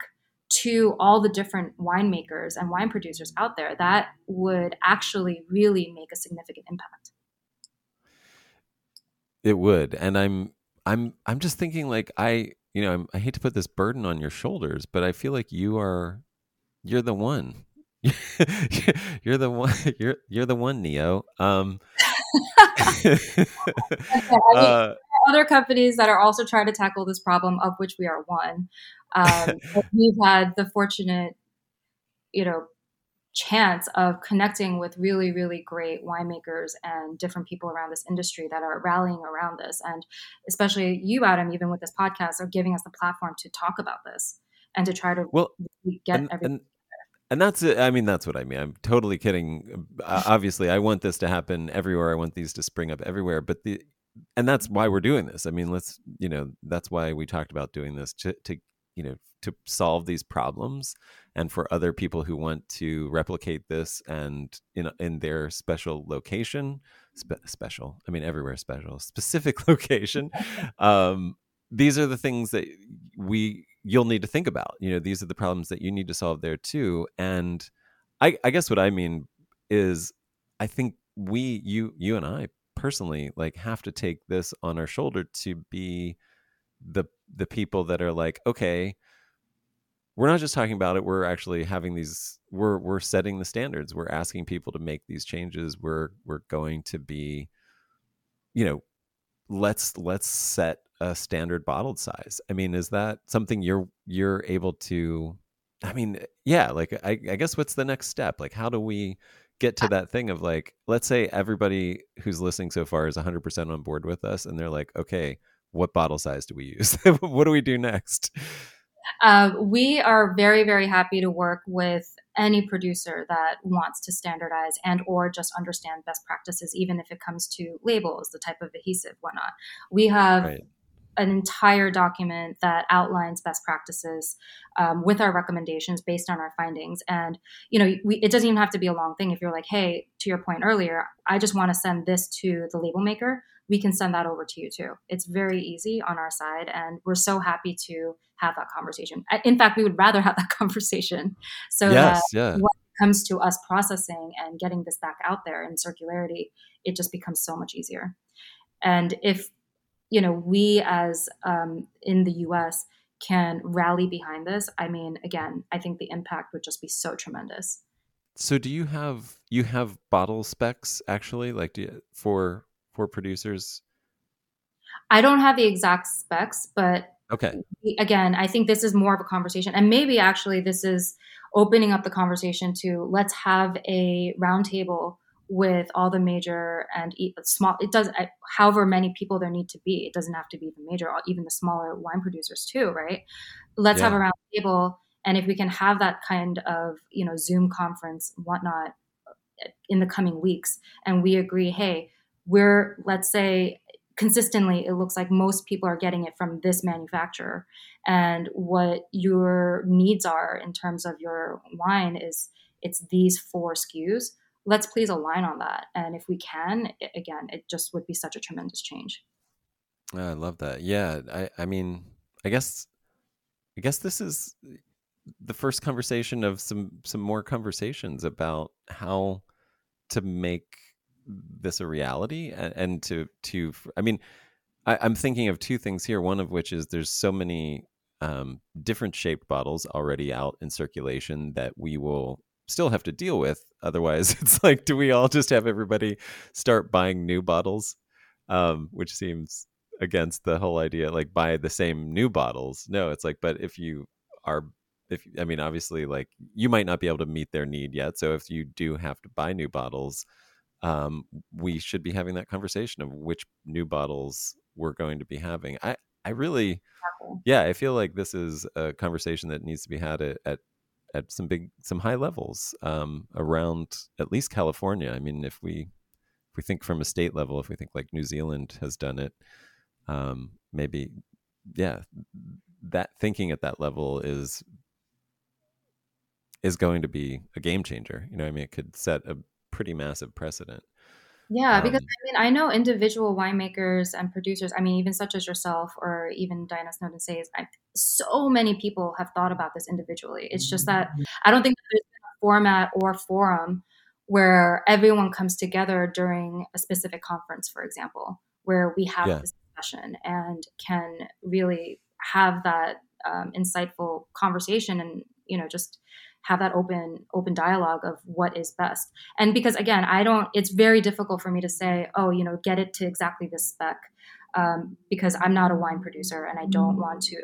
to all the different winemakers and wine producers out there, that would actually really make a significant impact. It would. And I'm just thinking, like, I hate to put this burden on your shoulders, but I feel like you're the one. You're the one, Neo. Other companies that are also trying to tackle this problem, of which we are one. We've had the fortunate, you know, chance of connecting with really, really great winemakers and different people around this industry that are rallying around this. And especially you, Adam, even with this podcast, are giving us the platform to talk about this and to try to get everything. And that's it. I mean, that's what I mean. I'm totally kidding. Obviously, I want this to happen everywhere. I want these to spring up everywhere. But and that's why we're doing this. I mean, that's why we talked about doing this to solve these problems and for other people who want to replicate this and in their special location, specific location. These are the things that you'll need to think about. You know, these are the problems that you need to solve there too. And I guess what I mean is, I think you and I personally, like, have to take this on our shoulder to be the people that are like, okay, we're not just talking about it. We're actually having these. We're setting the standards. We're asking people to make these changes. We're going to be, you know, let's set a standard bottled size. I mean, is that something you're able to, I mean, yeah, like, I guess what's the next step? Like, how do we get to that thing of, like, let's say everybody who's listening so far is 100% on board with us. And they're like, okay, what bottle size do we use? What do we do next? We are very, very happy to work with any producer that wants to standardize and or just understand best practices, even if it comes to labels, the type of adhesive, whatnot. We have an entire document that outlines best practices with our recommendations based on our findings. And, you know, it doesn't even have to be a long thing. If you're like, hey, to your point earlier, I just want to send this to the label maker, we can send that over to you too. It's very easy on our side. And we're so happy to have that conversation. In fact, we would rather have that conversation. So when it comes to us processing and getting this back out there in circularity, it just becomes so much easier. And if, you know, we as in the US can rally behind this, I mean, again, I think the impact would just be so tremendous. So do you have bottle specs actually, like, do you, for producers? I don't have the exact specs, but okay. Again, I think this is more of a conversation, and maybe actually this is opening up the conversation to, let's have a roundtable with all the major and small. It does, however many people there need to be. It doesn't have to be the major, even the smaller wine producers too, right? Let's have a roundtable, and if we can have that kind of, you know, Zoom conference and whatnot in the coming weeks, and we agree, hey, we're, let's say, consistently, it looks like most people are getting it from this manufacturer, and what your needs are in terms of your wine is, it's these four SKUs. Let's please align on that. And if we can, again, it just would be such a tremendous change. Oh, I love that. Yeah. I mean, I guess this is the first conversation of some more conversations about how to make this a reality, and to I mean, I'm thinking of two things here, one of which is there's so many different shaped bottles already out in circulation that we will still have to deal with. Otherwise, it's like, do we all just have everybody start buying new bottles, which seems against the whole idea, like buy the same new bottles. No, it's like, but if you are, I mean, obviously, like, you might not be able to meet their need yet. So if you do have to buy new bottles, we should be having that conversation of which new bottles we're going to be having. I really, I feel like this is a conversation that needs to be had at some high levels, around at least California. I mean, if we think from a state level, if we think like New Zealand has done it, maybe, that thinking at that level is going to be a game changer. You know what I mean? It could set a pretty massive precedent. Yeah, because I mean, I know individual winemakers and producers, I mean, even such as yourself or even Diana Snowden-Says, so many people have thought about this individually. It's just that I don't think there's a format or forum where everyone comes together during a specific conference, for example, where we have this discussion and can really have that insightful conversation and, you know, just have that open dialogue of what is best. And because again, it's very difficult for me to say, oh, you know, get it to exactly this spec, because I'm not a wine producer and I don't want to,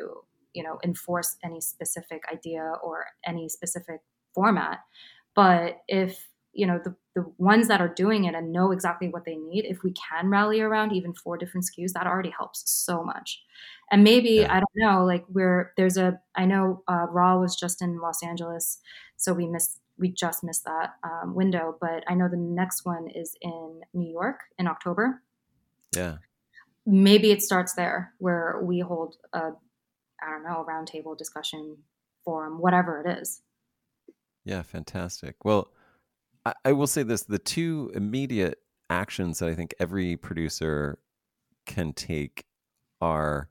you know, enforce any specific idea or any specific format. But if, you know, the ones that are doing it and know exactly what they need, if we can rally around even four different SKUs, that already helps so much. And maybe, I don't know, like I know Raw was just in Los Angeles, so we just missed that window, but I know the next one is in New York in October. Yeah. Maybe it starts there where we hold a roundtable discussion forum, whatever it is. Yeah. Fantastic. Well, I will say this, the two immediate actions that I think every producer can take are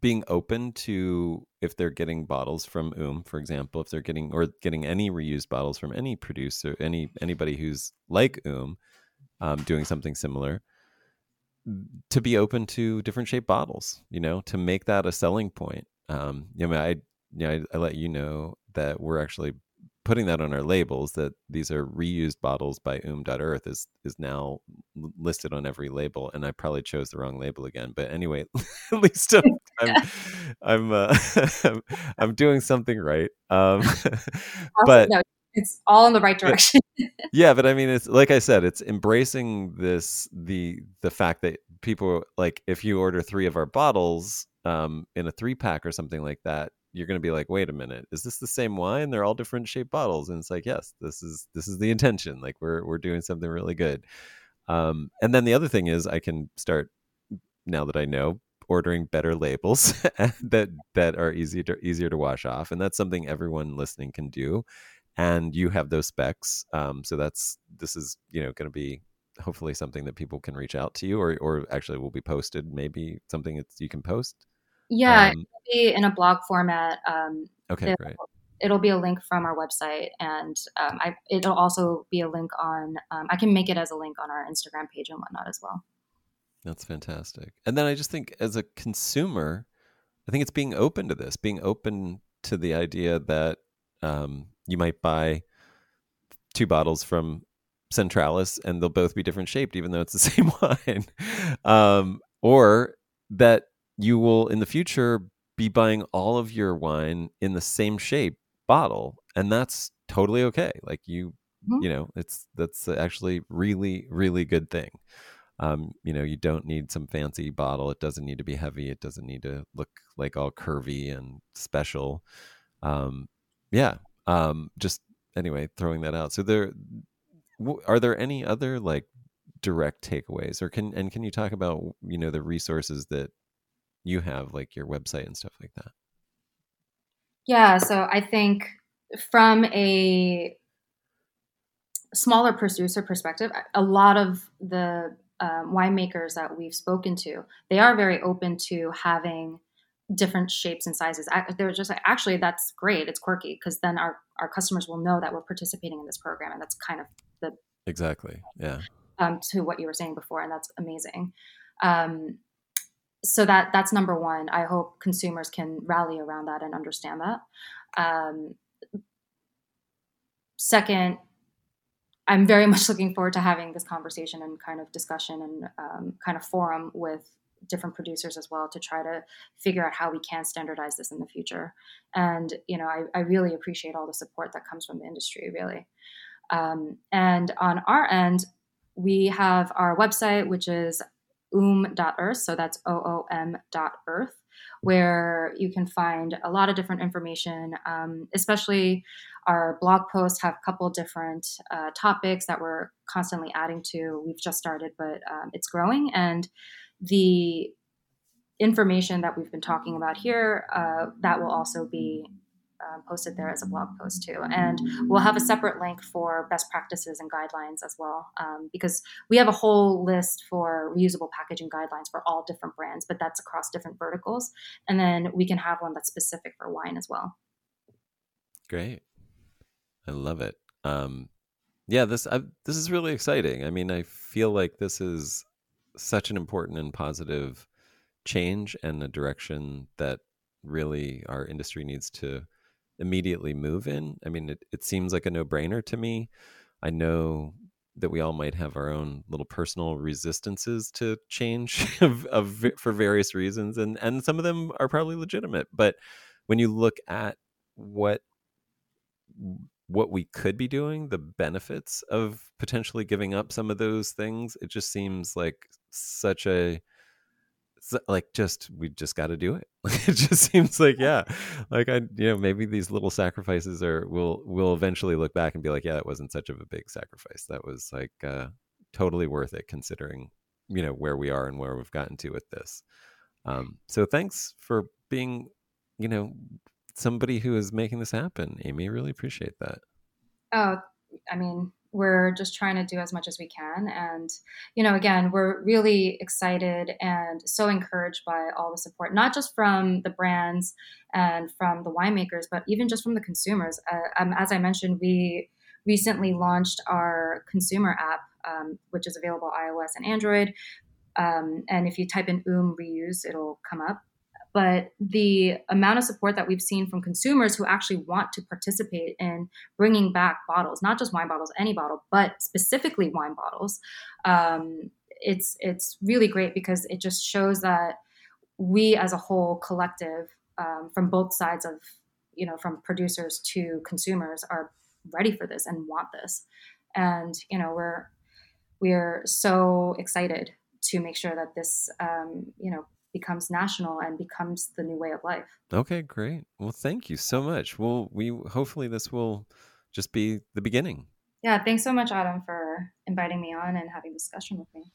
being open to, if they're getting bottles from OOM, for example, if they're getting any reused bottles from any producer, anybody who's like OOM, doing something similar, to be open to different shaped bottles, you know, to make that a selling point. I let you know that we're actually putting that on our labels, that these are reused bottles by OOM.earth is now listed on every label. And I probably chose the wrong label again, but anyway, at least I'm doing something right. But no, it's all in the right direction. Yeah. But I mean, it's like I said, it's embracing this, the fact that people, like, if you order three of our bottles in a 3-pack or something like that, you're going to be like, wait a minute, is this the same wine? They're all different shaped bottles. And it's like, yes, this is the intention. Like we're doing something really good. And then the other thing is I can start, now that I know, ordering better labels that are easier to wash off. And that's something everyone listening can do. And you have those specs. So this is, you know, going to be hopefully something that people can reach out to you, or actually will be posted, maybe something that you can post. Yeah, it'll be in a blog format. Okay, great. It'll be a link from our website, and it'll also be a link on. I can make it as a link on our Instagram page and whatnot as well. That's fantastic. And then I just think, as a consumer, I think it's being open to this, being open to the idea that you might buy two bottles from Centralis and they'll both be different shaped, even though it's the same wine. Or that you will in the future be buying all of your wine in the same shape bottle. And that's totally okay. Like you know, that's actually really, really good thing. You know, you don't need some fancy bottle. It doesn't need to be heavy. It doesn't need to look like all curvy and special. Just anyway, throwing that out. So are there any other like direct takeaways, or can you talk about, you know, the resources that you have, like your website and stuff like that? Yeah. So I think from a smaller producer perspective, a lot of the winemakers that we've spoken to, they are very open to having different shapes and sizes. They're just like, actually, that's great. It's quirky, because then our customers will know that we're participating in this program. And that's kind of exactly. Yeah. To what you were saying before. And that's amazing. So that's number one. I hope consumers can rally around that and understand that. Second, I'm very much looking forward to having this conversation and kind of discussion and kind of forum with different producers as well, to try to figure out how we can standardize this in the future. And, you know, I really appreciate all the support that comes from the industry, really. And on our end, we have our website, which is OOM.earth. So that's OOM.earth, where you can find a lot of different information, especially our blog posts have a couple different topics that we're constantly adding to. We've just started, but it's growing. And the information that we've been talking about here, that will also be posted there as a blog post too. And we'll have a separate link for best practices and guidelines as well, because we have a whole list for reusable packaging guidelines for all different brands, but that's across different verticals. And then we can have one that's specific for wine as well. Great. I love it. Yeah, this is really exciting. I mean, I feel like this is such an important and positive change and a direction that really our industry needs to immediately move in. I mean, it seems like a no-brainer to me. I know that we all might have our own little personal resistances to change for various reasons, and some of them are probably legitimate. But when you look at what we could be doing, the benefits of potentially giving up some of those things, it just seems like such a we just got to do it. It just seems like, yeah, like I, you know, maybe these little sacrifices we'll eventually look back and be like, yeah, that wasn't such of a big sacrifice. That was like totally worth it, considering, you know, where we are and where we've gotten to with this. So thanks for being, you know, somebody who is making this happen, Amy. I really appreciate that. Oh, I mean, we're just trying to do as much as we can. And, you know, again, we're really excited and so encouraged by all the support, not just from the brands and from the winemakers, but even just from the consumers. As I mentioned, we recently launched our consumer app, which is available iOS and Android. And if you type in OOM reuse, it'll come up. But the amount of support that we've seen from consumers who actually want to participate in bringing back bottles, not just wine bottles, any bottle, but specifically wine bottles, it's really great, because it just shows that we as a whole collective, from both sides of, you know, from producers to consumers, are ready for this and want this. And, you know, we're so excited to make sure that this, you know, becomes national and becomes the new way of life. Okay, great. Well, thank you so much. Well, we hopefully this will just be the beginning. Yeah, thanks so much, Adam, for inviting me on and having a discussion with me.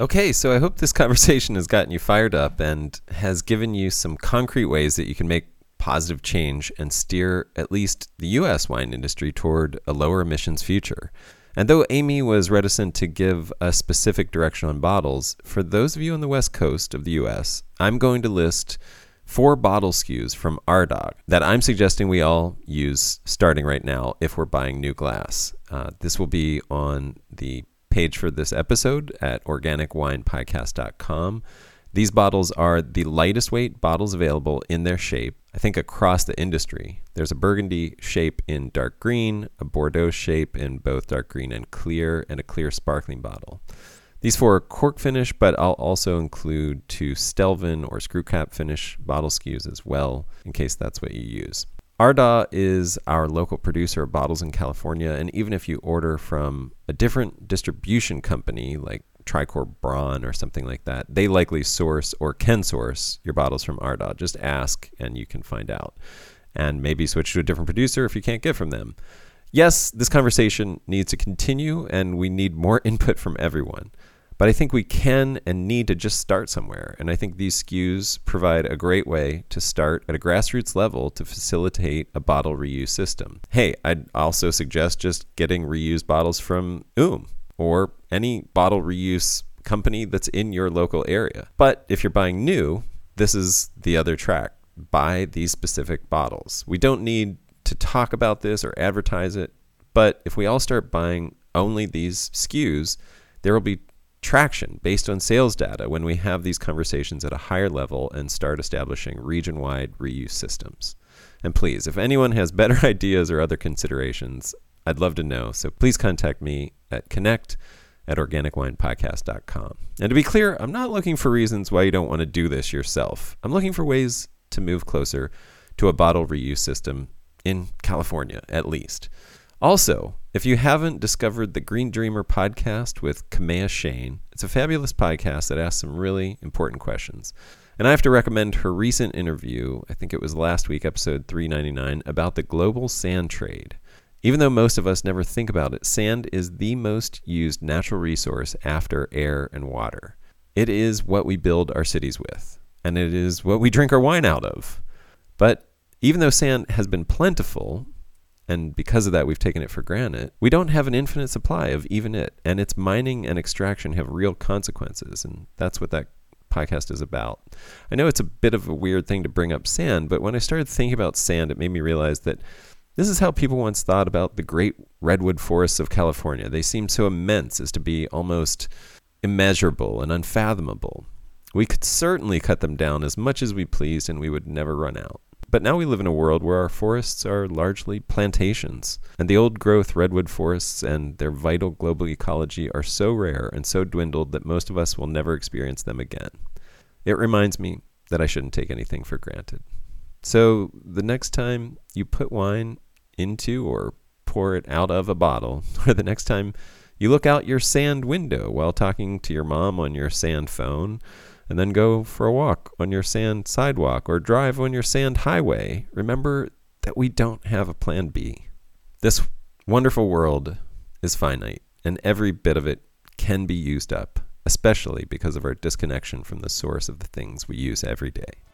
Okay, so I hope this conversation has gotten you fired up and has given you some concrete ways that you can make positive change and steer at least the U.S. wine industry toward a lower emissions future. And though Amy was reticent to give a specific direction on bottles, for those of you on the West Coast of the US, I'm going to list 4 bottle SKUs from RDoG that I'm suggesting we all use starting right now if we're buying new glass. This will be on the page for this episode at organicwinepodcast.com. These bottles are the lightest weight bottles available in their shape, I think, across the industry. There's a burgundy shape in dark green, a Bordeaux shape in both dark green and a clear sparkling bottle. These four are cork finish, but I'll also include two Stelvin or screw cap finish bottle SKUs as well, in case that's what you use. Ardagh is our local producer of bottles in California, and even if you order from a different distribution company like Tricor Braun or something like that, they likely source or can source your bottles from Ardagh. Just ask and you can find out. And maybe switch to a different producer if you can't get from them. Yes, this conversation needs to continue and we need more input from everyone. But I think we can and need to just start somewhere. And I think these SKUs provide a great way to start at a grassroots level to facilitate a bottle reuse system. Hey, I'd also suggest just getting reused bottles from OOM or any bottle reuse company that's in your local area. But if you're buying new, this is the other track. Buy these specific bottles. We don't need to talk about this or advertise it, but if we all start buying only these SKUs, there will be traction based on sales data when we have these conversations at a higher level and start establishing region-wide reuse systems. And please, if anyone has better ideas or other considerations, I'd love to know. So please contact me at connect@organicwinepodcast.com. And to be clear, I'm not looking for reasons why you don't want to do this yourself. I'm looking for ways to move closer to a bottle reuse system in California, at least. Also, if you haven't discovered the Green Dreamer podcast with Kamea Shane, it's a fabulous podcast that asks some really important questions. And I have to recommend her recent interview, I think it was last week, episode 399, about the global sand trade. Even though most of us never think about it, sand is the most used natural resource after air and water. It is what we build our cities with, and it is what we drink our wine out of. But even though sand has been plentiful, and because of that, we've taken it for granted, we don't have an infinite supply of even it. And its mining and extraction have real consequences. And that's what that podcast is about. I know it's a bit of a weird thing to bring up sand, but when I started thinking about sand, it made me realize that this is how people once thought about the great redwood forests of California. They seemed so immense as to be almost immeasurable and unfathomable. We could certainly cut them down as much as we pleased and we would never run out. But now we live in a world where our forests are largely plantations, and the old-growth redwood forests and their vital global ecology are so rare and so dwindled that most of us will never experience them again. It reminds me that I shouldn't take anything for granted. So the next time you put wine into or pour it out of a bottle, or the next time you look out your sand window while talking to your mom on your sand phone, and then go for a walk on your sand sidewalk or drive on your sand highway, remember that we don't have a plan B. This wonderful world is finite, and every bit of it can be used up, especially because of our disconnection from the source of the things we use every day.